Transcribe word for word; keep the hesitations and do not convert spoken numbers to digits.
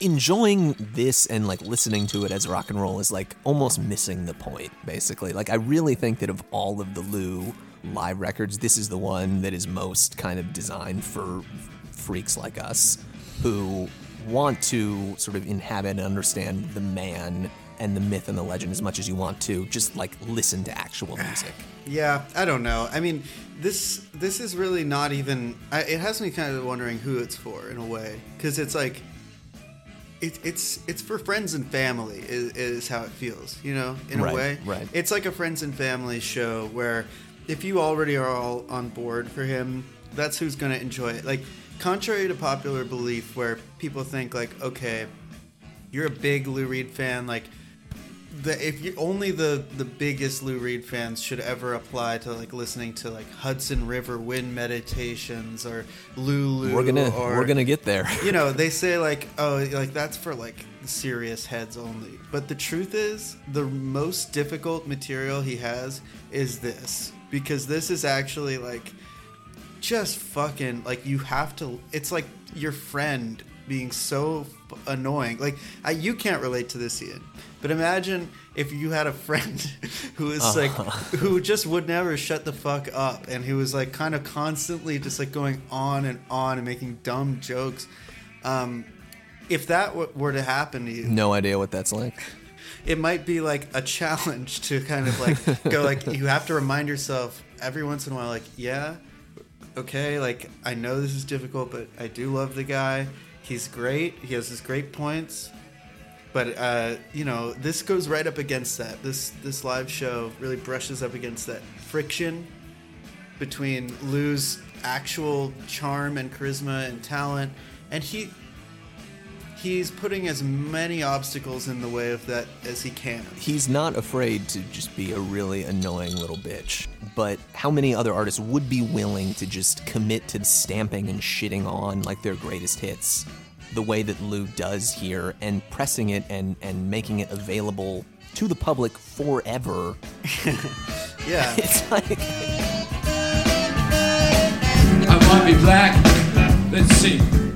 enjoying this and like listening to it as rock and roll is like almost missing the point, basically. Like, I really think that of all of the Lou live records, this is the one that is most kind of designed for freaks like us who want to sort of inhabit and understand the man and the myth and the legend as much as you want to, just like listen to actual music. Yeah, I don't know. I mean, this this is really not even... I, it has me kind of wondering who it's for in a way, because it's like it, it's it's for friends and family is, is how it feels, you know, in right, a way. Right. It's like a friends and family show where if you already are all on board for him, that's who's going to enjoy it. Like, contrary to popular belief where people think like, okay, you're a big Lou Reed fan, like... The, if you, only the, the biggest Lou Reed fans should ever apply to like listening to like Hudson River Wind Meditations or Lulu. We're gonna or, we're gonna get there. You know, they say like, oh, like that's for like serious heads only. But the truth is, the most difficult material he has is this, because this is actually like just fucking like you have to. It's like your friend being so annoying. Like, I, you can't relate to this, Ian, but imagine if you had a friend who is uh-huh. like, who just would never shut the fuck up, and who was like kind of constantly just like going on and on and making dumb jokes. Um, if that w- were to happen to you, no idea what that's like. It might be like a challenge to kind of like go like, you have to remind yourself every once in a while, like, yeah, okay, like I know this is difficult, but I do love the guy. He's great. He has his great points. But, uh, you know, this goes right up against that. This this live show really brushes up against that friction between Lou's actual charm and charisma and talent. And he he's putting as many obstacles in the way of that as he can. He's not afraid to just be a really annoying little bitch. But how many other artists would be willing to just commit to stamping and shitting on like their greatest hits the way that Lou does here, and pressing it and, and making it available to the public forever? Yeah. It's like... I want to be black. Let's see.